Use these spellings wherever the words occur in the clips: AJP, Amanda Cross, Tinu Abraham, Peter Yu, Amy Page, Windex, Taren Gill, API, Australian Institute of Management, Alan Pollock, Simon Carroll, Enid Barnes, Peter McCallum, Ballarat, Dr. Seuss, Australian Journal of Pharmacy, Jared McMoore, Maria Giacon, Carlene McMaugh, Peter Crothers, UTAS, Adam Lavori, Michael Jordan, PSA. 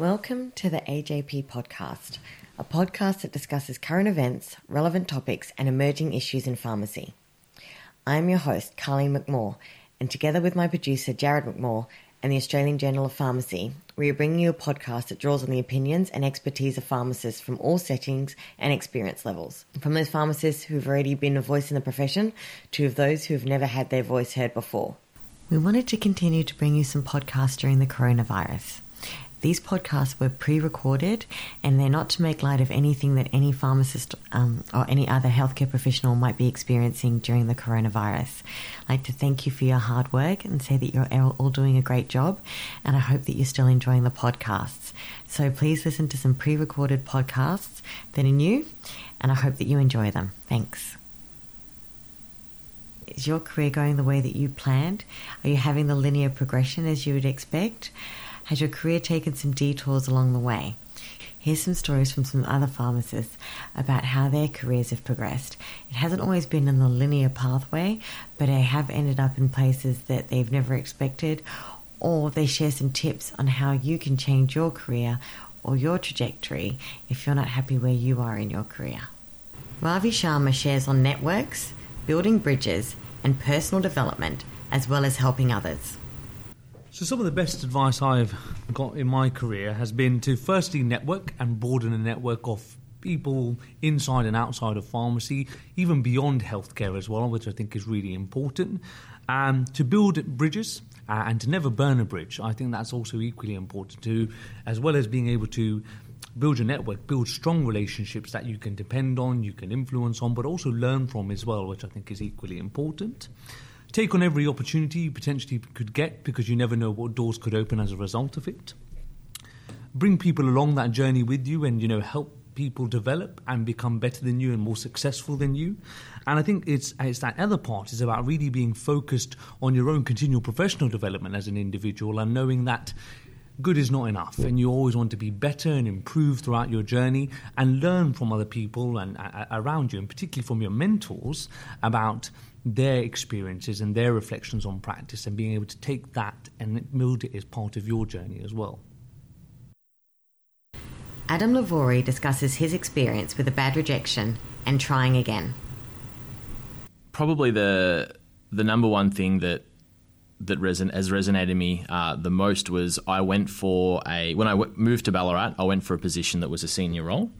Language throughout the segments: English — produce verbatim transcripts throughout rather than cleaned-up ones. Welcome to the A J P podcast, a podcast that discusses current events, relevant topics and emerging issues in pharmacy. I'm your host, Carlene McMaugh, and together with my producer, Jared McMoore, and the Australian Journal of Pharmacy, we are bringing you a podcast that draws on the opinions and expertise of pharmacists from all settings and experience levels, from those pharmacists who've already been a voice in the profession to those who've never had their voice heard before. We wanted to continue to bring you some podcasts during the coronavirus. These podcasts were pre-recorded and they're not to make light of anything that any pharmacist um, or any other healthcare professional might be experiencing during the coronavirus. I'd like to thank you for your hard work and say that you're all doing a great job, and I hope that you're still enjoying the podcasts. So please listen to some pre-recorded podcasts that are new, and I hope that you enjoy them. Thanks. Is your career going the way that you planned? Are you having the linear progression as you would expect? Has your career taken some detours along the way? Here's some stories from some other pharmacists about how their careers have progressed. It hasn't always been in the linear pathway, but they have ended up in places that they've never expected, or they share some tips on how you can change your career or your trajectory if you're not happy where you are in your career. Ravi Sharma shares on networks, building bridges, and personal development, as well as helping others. So some of the best advice I've got in my career has been to firstly network and broaden a network of people inside and outside of pharmacy, even beyond healthcare as well, which I think is really important. Um, to build bridges uh, and to never burn a bridge. I think that's also equally important too, as well as being able to build your network, build strong relationships that you can depend on, you can influence on, but also learn from as well, which I think is equally important. Take on every opportunity you potentially could get because you never know what doors could open as a result of it. Bring people along that journey with you and, you know, help people develop and become better than you and more successful than you. And I think it's it's that other part is about really being focused on your own continual professional development as an individual and knowing that good is not enough and you always want to be better and improve throughout your journey and learn from other people and uh, around you, and particularly from your mentors about their experiences and their reflections on practice, and being able to take that and build it as part of your journey as well. Adam Lavori discusses his experience with a bad rejection and trying again. Probably the the number one thing that that reson- has resonated me uh, the most was I went for a... When I w- moved to Ballarat, I went for a position that was a senior role,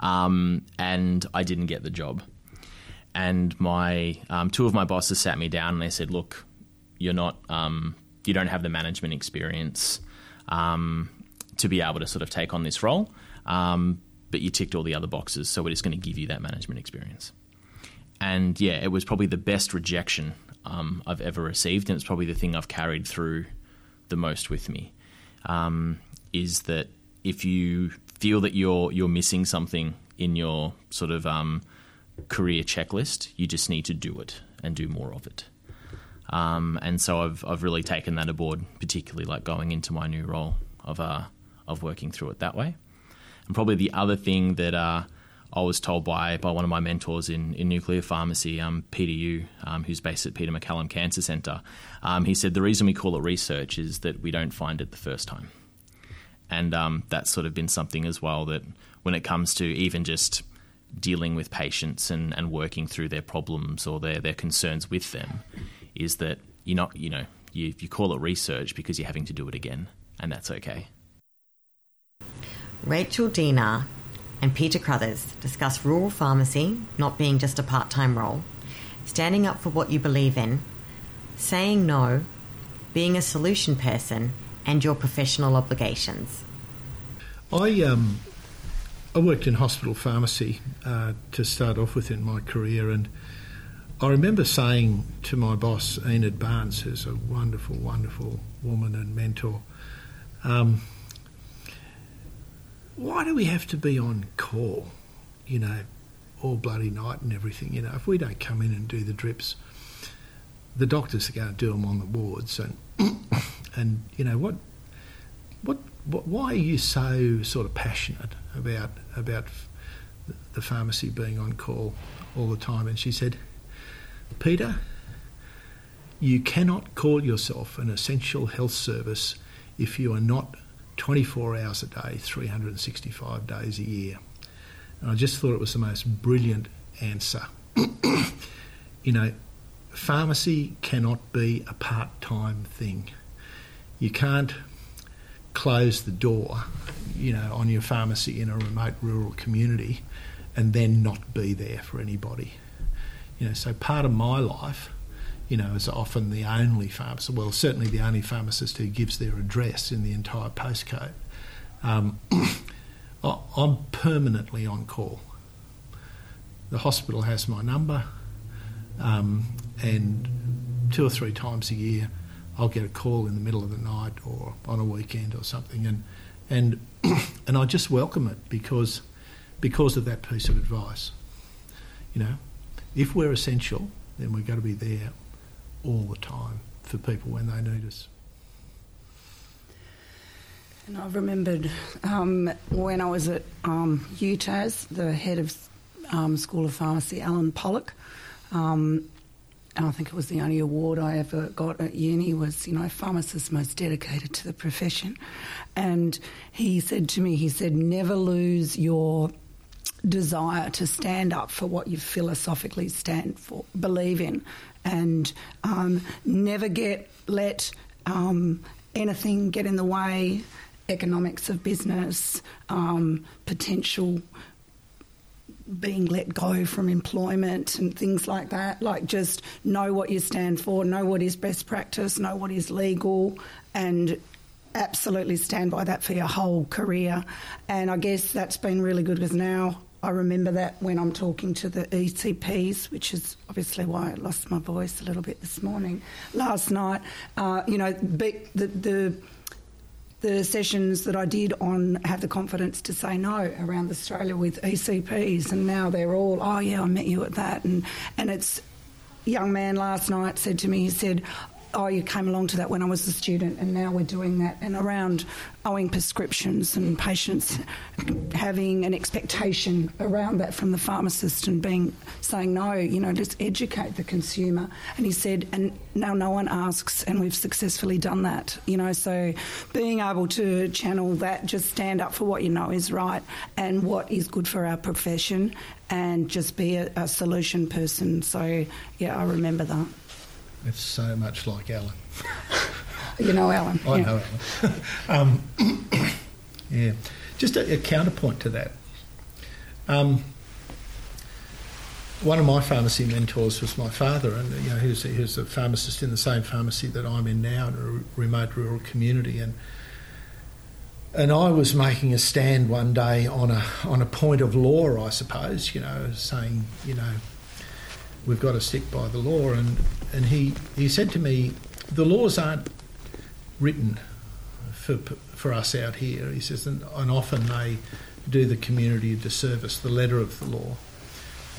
um, and I didn't get the job. And my um, two of my bosses sat me down and they said, look, you're not... Um, you don't have the management experience um, to be able to sort of take on this role, um, but you ticked all the other boxes, so we're just going to give you that management experience. And, yeah, it was probably the best rejection Um, I've ever received, and it's probably the thing I've carried through the most with me, um, is that if you feel that you're you're missing something in your sort of um, career checklist, you just need to do it and do more of it. Um, and so I've I've really taken that aboard, particularly like going into my new role of uh, of working through it that way. And probably the other thing that uh, I was told by, by one of my mentors in, in nuclear pharmacy, um, Peter Yu, um, who's based at Peter McCallum Cancer Centre, um, he said the reason we call it research is that we don't find it the first time. And um, that's sort of been something as well, that when it comes to even just dealing with patients and, and working through their problems or their, their concerns with them, is that you're not, you know, you, you call it research because you're having to do it again, and that's okay. Rachel Dienaar and Peter Crothers discuss rural pharmacy not being just a part-time role, standing up for what you believe in, saying no, being a solution person, and your professional obligations. I um, I worked in hospital pharmacy uh, to start off with in my career, and I remember saying to my boss, Enid Barnes, who's a wonderful, wonderful woman and mentor, um, why do we have to be on call, you know, all bloody night and everything? You know, if we don't come in and do the drips, the doctors are going to do them on the wards. And, and you know, what, what, what, why are you so sort of passionate about about the pharmacy being on call all the time? And she said, Peter, you cannot call yourself an essential health service if you are not twenty-four hours a day, three hundred sixty-five days a year. And I just thought it was the most brilliant answer. You know, pharmacy cannot be a part-time thing. You can't close the door, you know, on your pharmacy in a remote rural community and then not be there for anybody. You know, so part of my life, you know, is often the only pharmacist, well, certainly the only pharmacist who gives their address in the entire postcode. Um, I'm permanently on call. The hospital has my number, um, and two or three times a year I'll get a call in the middle of the night or on a weekend or something, and and and I just welcome it because because of that piece of advice. You know, if we're essential, then we're going to be there all the time for people when they need us. And I remembered um, when I was at um, U T A S, the head of um, School of Pharmacy, Alan Pollock, um, and I think it was the only award I ever got at uni was, you know, pharmacist most dedicated to the profession. And he said to me, he said, never lose your desire to stand up for what you philosophically stand for, believe in, and um, never get let um, anything get in the way, economics of business, um, potential being let go from employment and things like that. Like, just know what you stand for, know what is best practice, know what is legal, and absolutely stand by that for your whole career. And I guess that's been really good, because now I remember that when I'm talking to the E C Ps, which is obviously why I lost my voice a little bit this morning. Last night, uh, you know, the, the the sessions that I did on Have the Confidence to Say No around Australia with E C Ps, and now they're all, oh yeah, I met you at that. And, and it's, a young man last night said to me, he said, oh, you came along to that when I was a student, and now we're doing that. And around owing prescriptions and patients having an expectation around that from the pharmacist and being saying no, you know, just educate the consumer. And he said, and now no one asks, and we've successfully done that, you know. So being able to channel that, just stand up for what you know is right and what is good for our profession, and just be a, a solution person. So, yeah, I remember that. It's so much like Alan. You know Alan. I yeah. know Alan. um, yeah. Just a, a counterpoint to that. Um, one of my pharmacy mentors was my father, and you know, he was, he was a pharmacist in the same pharmacy that I'm in now, in a r- remote rural community, and and I was making a stand one day on a on a point of law, I suppose, you know, saying, you know, we've got to stick by the law, and and he, he said to me, the laws aren't written for for us out here. He says, and, and often they do the community a disservice, the letter of the law.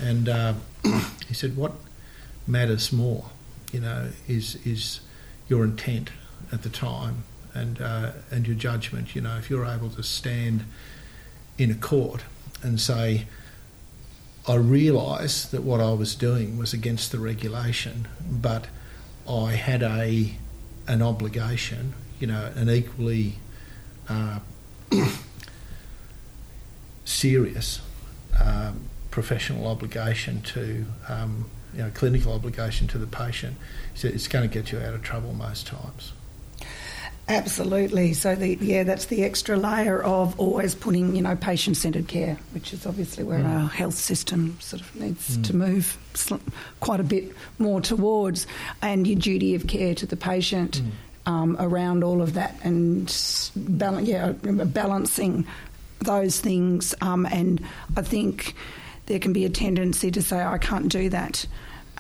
And uh, he said, what matters more, you know, is is your intent at the time, and uh, and your judgment. You know, if you're able to stand in a court and say, I realised that what I was doing was against the regulation, but I had a an obligation, you know, an equally uh, serious um, professional obligation to, um, you know, clinical obligation to the patient. So it's going to get you out of trouble most times. Absolutely. So, the, yeah, that's the extra layer of always putting, you know, patient-centred care, which is obviously where mm. our health system sort of needs mm. to move quite a bit more towards, and your duty of care to the patient mm. um, around all of that, and bal- yeah, balancing those things. Um, and I think there can be a tendency to say, oh, I can't do that.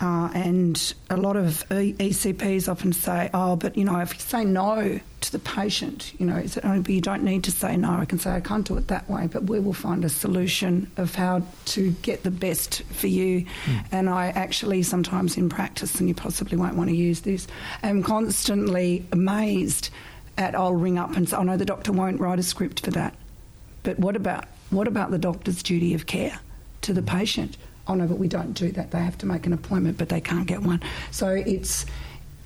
Uh, and a lot of E C Ps often say, oh, but, you know, if you say no to the patient, you know, it's, oh, but you don't need to say no. I can say I can't do it that way, but we will find a solution of how to get the best for you. Mm. And I actually sometimes in practice, and you possibly won't want to use this, am constantly amazed at, I'll ring up and say, oh, no, the doctor won't write a script for that. But what about what about the doctor's duty of care to the patient? Oh, no, but we don't do that. They have to make an appointment, but they can't get one. So it's,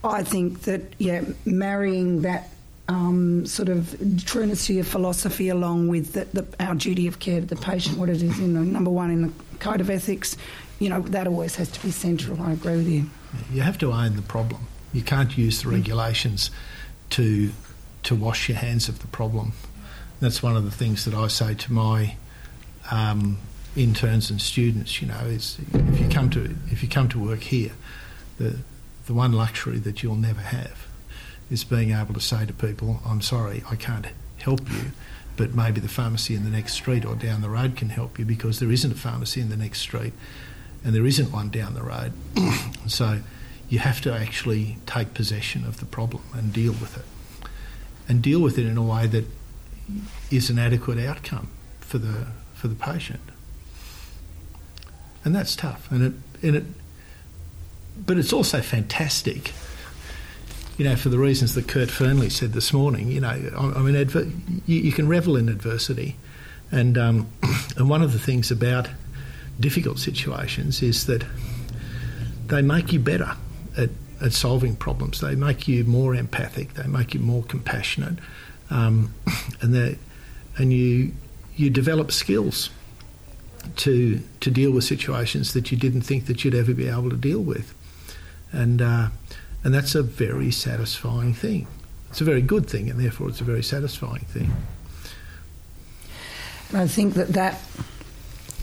I think that, yeah, marrying that um, sort of trueness to your philosophy along with the, the, our duty of care to the patient, what it is in the number one in the code of ethics, you know, that always has to be central. I agree with you. You have to own the problem. You can't use the regulations to to wash your hands of the problem. That's one of the things that I say to my um, interns and students. You know, is if you come to if you come to work here, the the one luxury that you'll never have is being able to say to people, "I'm sorry, I can't help you, but maybe the pharmacy in the next street or down the road can help you because there isn't a pharmacy in the next street, and there isn't one down the road." So you have to actually take possession of the problem and deal with it, and deal with it in a way that is an adequate outcome for the for the patient. And that's tough, and it and it, but it's also fantastic. You know, for the reasons that Kurt Fearnley said this morning. You know, I, I mean, adver- you, you can revel in adversity, and um, and one of the things about difficult situations is that they make you better at, at solving problems. They make you more empathic. They make you more compassionate, um, and they and you you develop skills to to deal with situations that you didn't think that you'd ever be able to deal with, and uh, and that's a very satisfying thing. It's a very good thing, and therefore it's a very satisfying thing. And I think that that.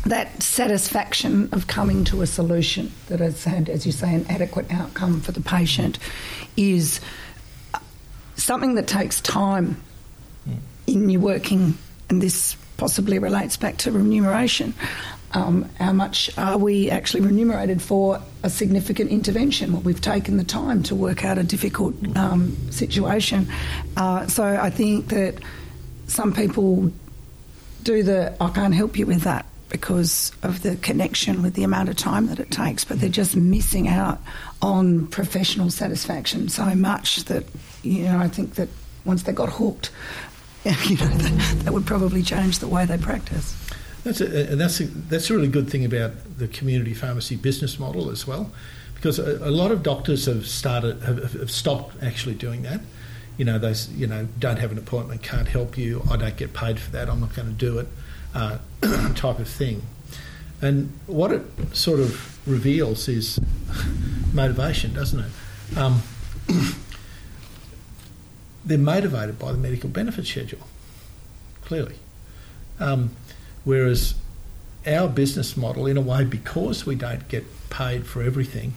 that satisfaction of coming to a solution that has had, as you say, an adequate outcome for the patient is something that takes time yeah. in your working, and this possibly relates back to remuneration. Um, how much are we actually remunerated for a significant intervention? Well, we've taken the time to work out a difficult um, situation. Uh, so I think that some people do the, I can't help you with that, because of the connection with the amount of time that it takes, but they're just missing out on professional satisfaction so much that, you know, I think that once they got hooked, you know, that, that would probably change the way they practice. That's a, that's a, that's a really good thing about the community pharmacy business model as well, because a, a lot of doctors have started have, have stopped actually doing that. You know, they you know don't have an appointment, can't help you, I don't get paid for that, I'm not going to do it. Uh, type of thing. And what it sort of reveals is motivation, doesn't it? Um, they're motivated by the medical benefit schedule, clearly. Um, whereas our business model, in a way, because we don't get paid for everything,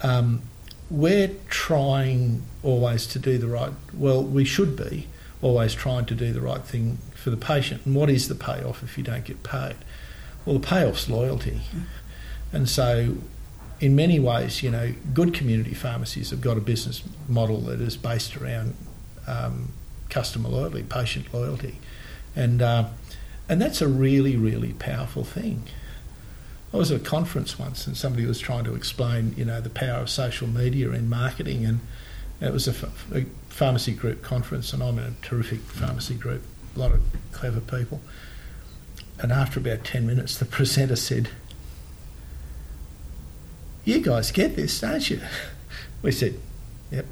um, we're trying always to do the right... Well, we should be always trying to do the right thing for the patient. And what is the payoff if you don't get paid? Well, the payoff's loyalty. And so in many ways, you know, good community pharmacies have got a business model that is based around um, customer loyalty, patient loyalty. And uh, and that's a really, really powerful thing. I was at a conference once and somebody was trying to explain, you know, the power of social media in marketing, and it was a, ph- a pharmacy group conference, and I'm in a terrific pharmacy group, a lot of clever people. And after about ten minutes, the presenter said, "You guys get this, don't you?" We said, "Yep."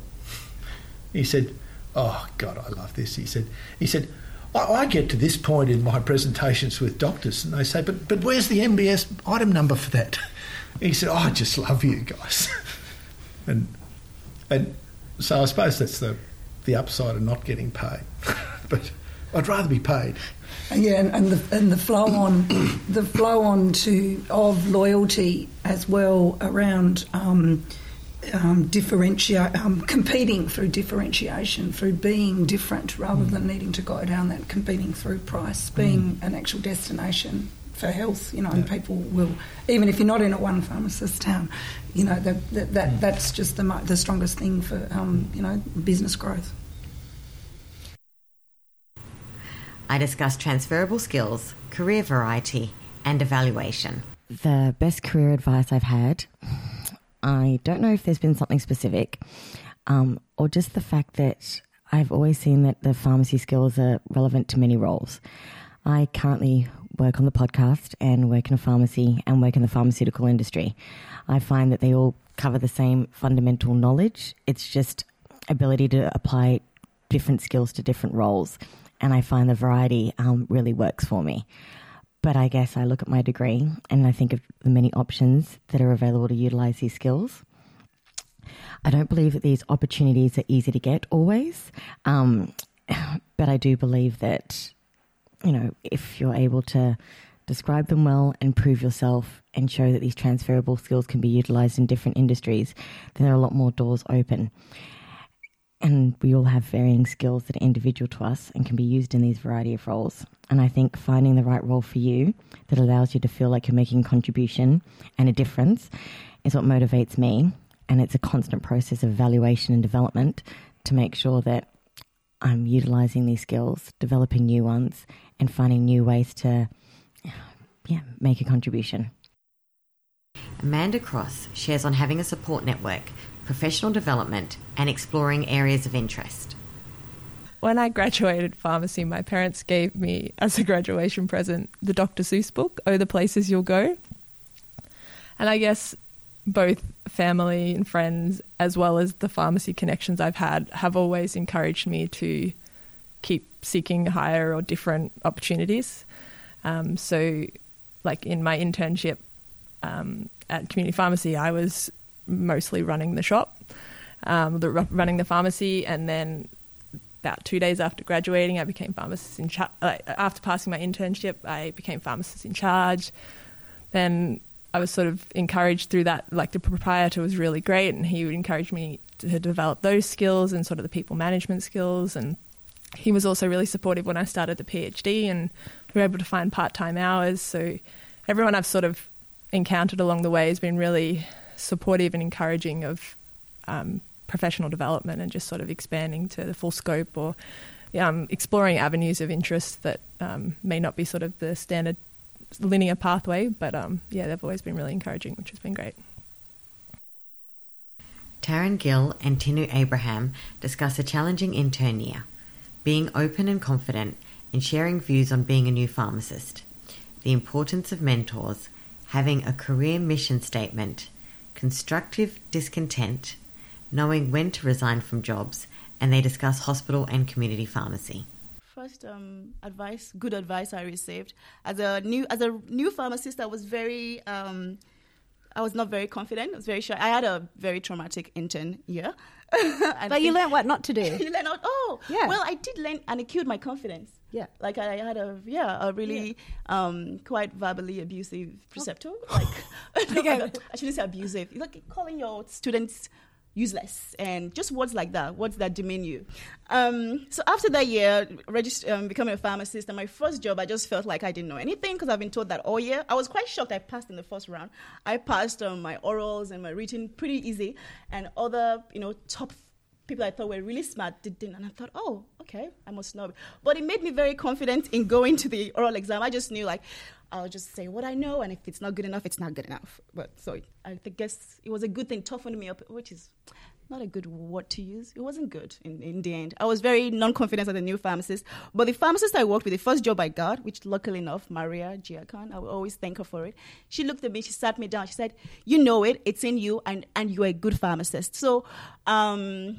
He said, "Oh, God, I love this." He said, "He said, I, I get to this point in my presentations with doctors and they say, but, but where's the M B S item number for that?" He said, "Oh, I just love you guys." and and so I suppose that's the, the upside of not getting paid. But I'd rather be paid. Yeah, and, and the and the flow on, the flow on to of loyalty as well around um, um, differentia- um competing through differentiation, through being different rather mm. than needing to go down that competing through price, being mm. an actual destination for health, you know, yeah. and people will, even if you're not in a one pharmacist town, you know, that that, that mm. that's just the the strongest thing for um, you know, business growth. I discussed transferable skills, career variety, and evaluation. The best career advice I've had, I don't know if there's been something specific, um, or just the fact that I've always seen that the pharmacy skills are relevant to many roles. I currently work on the podcast and work in a pharmacy and work in the pharmaceutical industry. I find that they all cover the same fundamental knowledge. It's just ability to apply different skills to different roles, and I find the variety um, really works for me. But I guess I look at my degree and I think of the many options that are available to utilise these skills. I don't believe that these opportunities are easy to get always, um, but I do believe that, you know, if you're able to describe them well and prove yourself and show that these transferable skills can be utilised in different industries, then there are a lot more doors open. And we all have varying skills that are individual to us and can be used in these variety of roles. And I think finding the right role for you that allows you to feel like you're making a contribution and a difference is what motivates me. And it's a constant process of evaluation and development to make sure that I'm utilising these skills, developing new ones, and finding new ways to yeah, make a contribution. Amanda Cross shares on having a support network, professional development, and exploring areas of interest. When I graduated pharmacy, my parents gave me, as a graduation present, the Doctor Seuss book, Oh, the Places You'll Go. And I guess both family and friends, as well as the pharmacy connections I've had, have always encouraged me to keep seeking higher or different opportunities. Um, so, like in my internship um, at community pharmacy, I was mostly running the shop, um, the, running the pharmacy, and then about two days after graduating, I became pharmacist in charge. Like, after passing my internship, I became pharmacist in charge. Then I was sort of encouraged through that. Like, the proprietor was really great, and he would encourage me to develop those skills and sort of the people management skills. And he was also really supportive when I started the PhD, and we were able to find part-time hours. So everyone I've sort of encountered along the way has been really supportive and encouraging of um, professional development and just sort of expanding to the full scope, or um, exploring avenues of interest that um, may not be sort of the standard linear pathway. But um, yeah, they've always been really encouraging, which has been great. Taren Gill and Tinu Abraham discuss a challenging intern year, being open and confident, and sharing views on being a new pharmacist, the importance of mentors, having a career mission statement, constructive discontent, knowing when to resign from jobs, and they discuss hospital and community pharmacy. First um, advice, good advice I received. As a new as a new pharmacist, I was very, um, I was not very confident. I was very shy. I had a very traumatic intern year. But you learned what not to do. You learned, oh, yeah. Well, I did learn, and it killed my confidence. Yeah. Like, I had a, yeah, a really yeah. um, quite verbally abusive preceptor. Oh. Like, no, okay. I shouldn't say abusive. It's like calling your students useless and just words like that, words that demean you. Um, so after that year, regist- um, becoming a pharmacist, and my first job, I just felt like I didn't know anything because I've been told that all year. I was quite shocked I passed in the first round. I passed um, my orals and my written pretty easy, and other, you know, top people I thought were really smart didn't. And I thought, oh, okay, I must know. But it made me very confident in going to the oral exam. I just knew, like, I'll just say what I know, and if it's not good enough, it's not good enough. But so I guess it was a good thing, toughened me up, which is not a good word to use. It wasn't good in, in the end. I was very non-confident as a new pharmacist. But the pharmacist I worked with, the first job I got, which luckily enough, Maria Giacon, I will always thank her for it. She looked at me, she sat me down, she said, you know it, it's in you, and, and you're a good pharmacist. So um,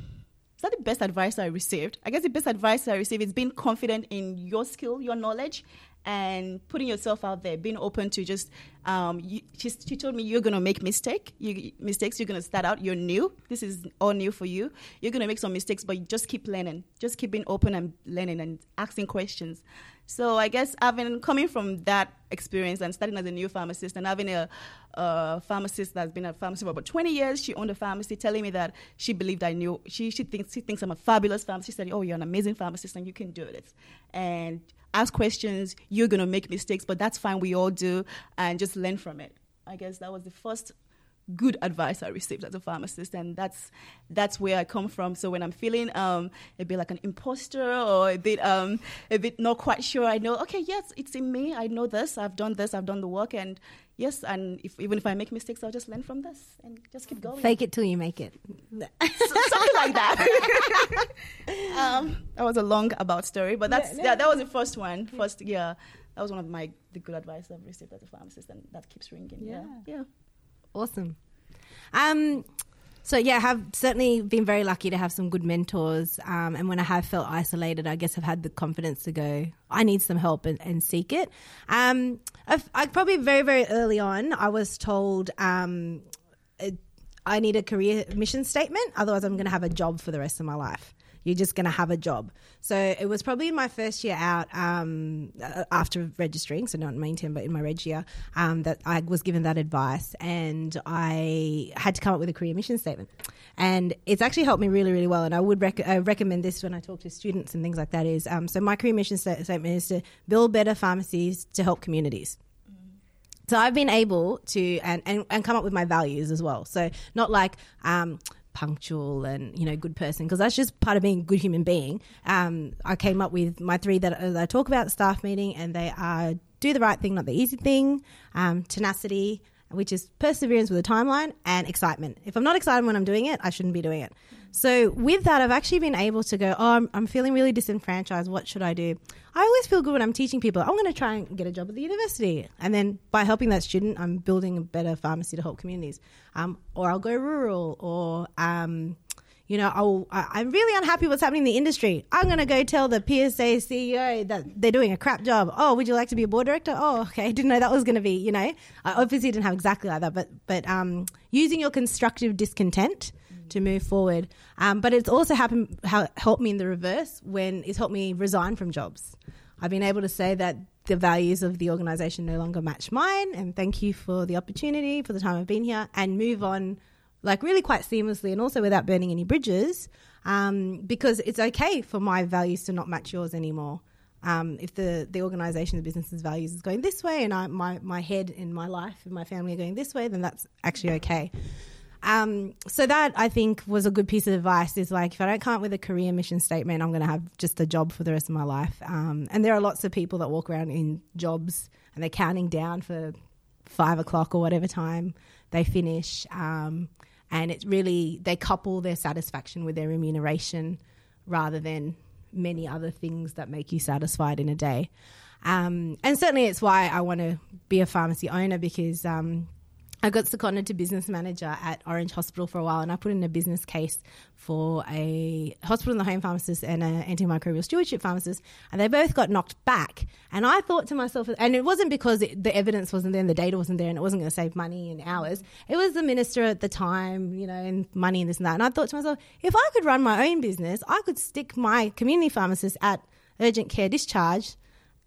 is that the best advice I received? I guess the best advice I received is being confident in your skill, your knowledge, and putting yourself out there, being open to just, um, you, she, she told me you're going to make mistake, you, mistakes, you're going to start out, you're new, this is all new for you, you're going to make some mistakes, but you just keep learning, just keep being open and learning and asking questions. So I guess having, coming from that experience and starting as a new pharmacist and having a, a pharmacist that's been a pharmacist for about twenty years, she owned a pharmacy, telling me that she believed I knew, she, she, thinks, she thinks I'm a fabulous pharmacist. She said, oh, you're an amazing pharmacist and you can do this. And ask questions, you're going to make mistakes, but that's fine, we all do, and just learn from it. I guess that was the first good advice I received as a pharmacist, and that's that's where I come from. So when I'm feeling um, a bit like an imposter or a bit um, a bit not quite sure, I know, okay, yes, it's in me, I know this, I've done this, I've done the work, and yes, and if, even if I make mistakes, I'll just learn from this and just keep going. Fake it till you make it. No. So, something like that. um, that was a long about story, but that's yeah, no, yeah that was the first one. First, yeah, that was one of my the good advice I've received as a pharmacist, and that keeps ringing. Yeah, yeah. yeah. Awesome. Um, So yeah, have certainly been very lucky to have some good mentors. Um, and when I have felt isolated, I guess I've had the confidence to go, I need some help and, and seek it. Um, I've, I probably very, very early on, I was told um, I need a career mission statement. Otherwise, I'm going to have a job for the rest of my life. You're just going to have a job. So it was probably in my first year out um, after registering, so not in main term but in my reg year, um, that I was given that advice, and I had to come up with a career mission statement. And it's actually helped me really, really well, and I would rec- I recommend this when I talk to students and things like that is, um, so my career mission statement is to build better pharmacies to help communities. So I've been able to, and, and, and come up with my values as well. So not like um, punctual and, you know, good person, because that's just part of being a good human being. Um, I came up with my three that, that I talk about at staff meeting, and they are do the right thing, not the easy thing, um, tenacity, which is perseverance with a timeline, and excitement. If I'm not excited when I'm doing it, I shouldn't be doing it. So with that, I've actually been able to go, oh, I'm, I'm feeling really disenfranchised. What should I do? I always feel good when I'm teaching people. I'm going to try and get a job at the university. And then by helping that student, I'm building a better pharmacy to help communities. Um, or I'll go rural, or, um, you know, I'll, I'm really unhappy what's happening in the industry. I'm going to go tell the P S A C E O that they're doing a crap job. Oh, would you like to be a board director? Oh, okay. Didn't know that was going to be, you know. I obviously didn't have exactly like that, but, but um, using your constructive discontent to move forward. Um, but it's also happened, ha- helped me in the reverse when it's helped me resign from jobs. I've been able to say that the values of the organisation no longer match mine, and thank you for the opportunity, for the time I've been here, and move on like really quite seamlessly, and also without burning any bridges, um, because it's okay for my values to not match yours anymore. Um, if the, the organisation, the business's values is going this way, and I, my, my head and my life and my family are going this way, then that's actually okay. Um, so that I think was a good piece of advice is like, if I don't come up with a career mission statement, I'm going to have just a job for the rest of my life. Um, and there are lots of people that walk around in jobs and they're counting down for five o'clock or whatever time they finish. Um, and it's really, they couple their satisfaction with their remuneration rather than many other things that make you satisfied in a day. Um, and certainly it's why I want to be a pharmacy owner, because, um, I got seconded to business manager at Orange Hospital for a while, and I put in a business case for a hospital in the home pharmacist and an antimicrobial stewardship pharmacist, and they both got knocked back. And I thought to myself, and it wasn't because it, the evidence wasn't there and the data wasn't there and it wasn't going to save money and hours. It was the minister at the time, you know, and money and this and that. And I thought to myself, if I could run my own business, I could stick my community pharmacist at urgent care discharge,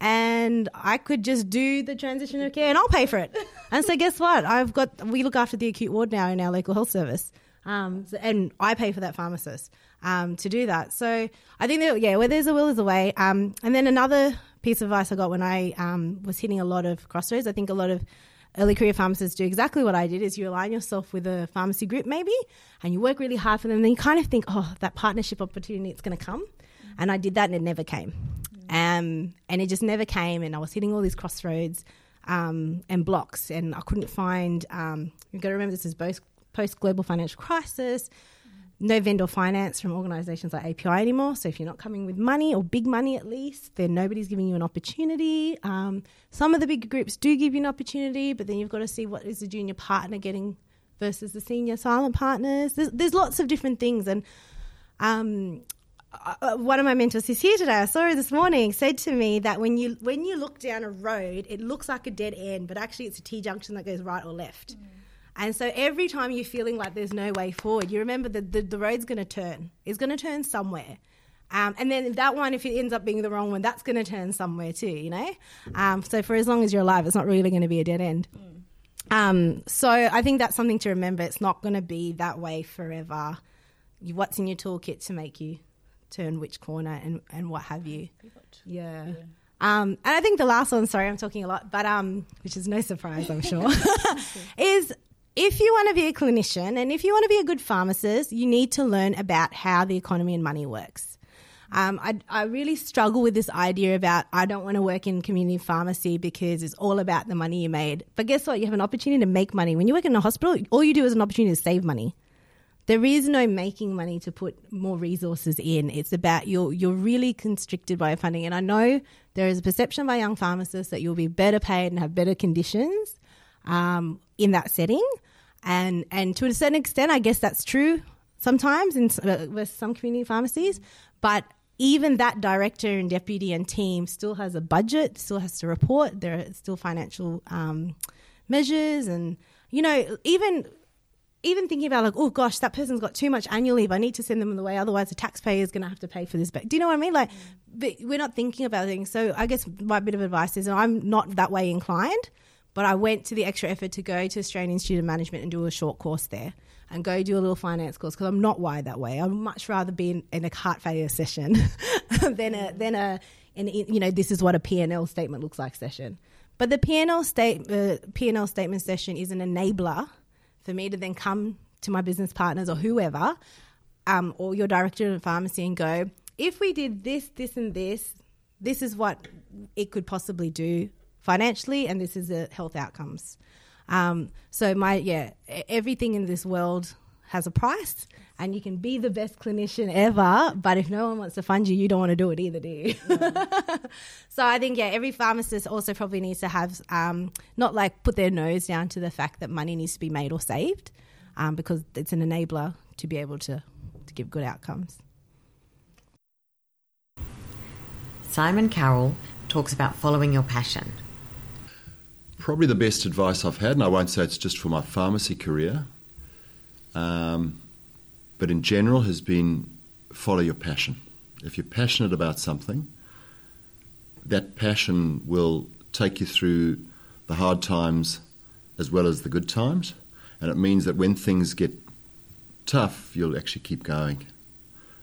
and I could just do the transition of care and I'll pay for it. And so guess what? I've got, we look after the acute ward now in our local health service. Um, so, and I pay for that pharmacist um, to do that. So I think that, yeah, where there's a will, there's a way. Um, and then another piece of advice I got when I um, was hitting a lot of crossroads, I think a lot of early career pharmacists do exactly what I did, is you align yourself with a pharmacy group maybe, and you work really hard for them. And then you kind of think, oh, that partnership opportunity, it's going to come. And I did that and it never came. Um, and it just never came, and I was hitting all these crossroads um, and blocks, and I couldn't find um, – you've got to remember this is post-global financial crisis, no vendor finance from organisations like A P I anymore. So if you're not coming with money or big money at least, then nobody's giving you an opportunity. Um, some of the big groups do give you an opportunity, but then you've got to see what is the junior partner getting versus the senior silent partners. There's, there's lots of different things, and um, – Uh, one of my mentors who's here today, I saw her this morning, said to me that when you when you look down a road, it looks like a dead end, but actually it's a T-junction that goes right or left. Mm. And so every time you're feeling like there's no way forward, you remember that the, the road's going to turn. It's going to turn somewhere. Um, and then that one, if it ends up being the wrong one, that's going to turn somewhere too, you know. Um, so for as long as you're alive, it's not really going to be a dead end. Mm. Um, so I think that's something to remember. It's not going to be that way forever. You, what's in your toolkit to make you turn which corner and, and what have you. Yeah. yeah. Um, and I think the last one, sorry, I'm talking a lot, but um, which is no surprise, I'm sure, is if you want to be a clinician and if you want to be a good pharmacist, you need to learn about how the economy and money works. Um, I, I really struggle with this idea about I don't want to work in community pharmacy because it's all about the money you made. But guess what? You have an opportunity to make money. When you work in a hospital, all you do is an opportunity to save money. There is no making money to put more resources in. It's about you're you're really constricted by funding. And I know there is a perception by young pharmacists that you'll be better paid and have better conditions um, in that setting. And and to a certain extent, I guess that's true sometimes in uh, with some community pharmacies. But even that director and deputy and team still has a budget, still has to report. There are still financial um, measures, and you know, even even thinking about like, oh gosh, that person's got too much annual leave. I need to send them away, otherwise the taxpayer is going to have to pay for this. But do you know what I mean? Like, but we're not thinking about things. So I guess my bit of advice is, and I'm not that way inclined, but I went to the extra effort to go to Australian Institute of Management and do a short course there and go do a little finance course, because I'm not wired that way. I'd much rather be in, in a heart failure session than a, than a an, you know, this is what a P and L statement looks like session. But the P and L state, uh, P and L statement session is an enabler for me to then come to my business partners or whoever um, or your director of pharmacy and go, if we did this, this and this, this is what it could possibly do financially, and this is the health outcomes. Um, so my yeah, everything in this world has a price, and you can be the best clinician ever, but if no one wants to fund you, you don't want to do it either, do you? No. So I think, yeah, every pharmacist also probably needs to have um, not like put their nose down to the fact that money needs to be made or saved, um, because it's an enabler to be able to, to give good outcomes. Simon Carroll talks about following your passion. Probably the best advice I've had, and I won't say it's just for my pharmacy career, um, but in general, has been follow your passion. If you're passionate about something, that passion will take you through the hard times as well as the good times, and it means that when things get tough, you'll actually keep going.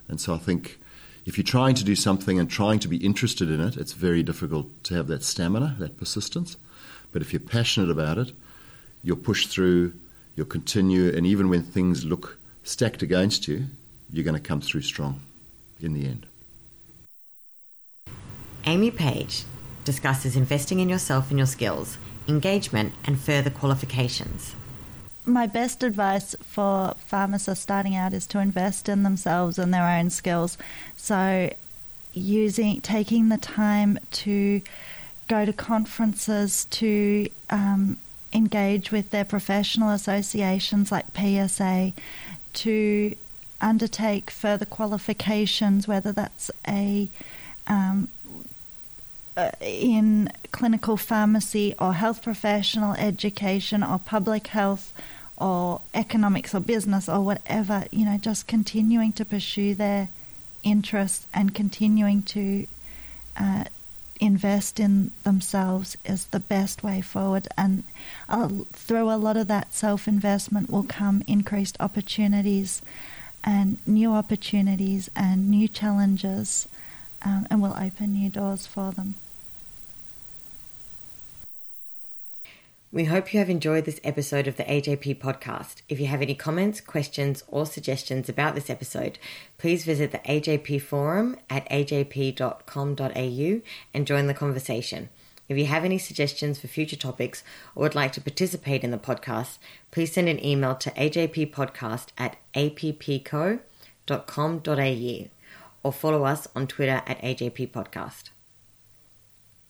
And so I think if you're trying to do something and trying to be interested in it, it's very difficult to have that stamina, that persistence. But if you're passionate about it, you'll push through, you'll continue, and even when things look stacked against you, you're going to come through strong in the end. Amy Page discusses investing in yourself and your skills, engagement and further qualifications. My best advice for pharmacists starting out is to invest in themselves and their own skills. So using, taking the time to go to conferences, to um, engage with their professional associations like P S A, to undertake further qualifications, whether that's a um, in clinical pharmacy or health professional education or public health or economics or business or whatever, you know, just continuing to pursue their interests and continuing to uh, invest in themselves is the best way forward, and uh, through a lot of that self-investment will come increased opportunities and new opportunities and new challenges, um, and will open new doors for them. We hope you have enjoyed this episode of the A J P podcast. If you have any comments, questions or suggestions about this episode, please visit the A J P forum at a j p dot com dot a u and join the conversation. If you have any suggestions for future topics or would like to participate in the podcast, please send an email to a j p podcast at a p p c o dot com dot a u or follow us on Twitter at A J P podcast.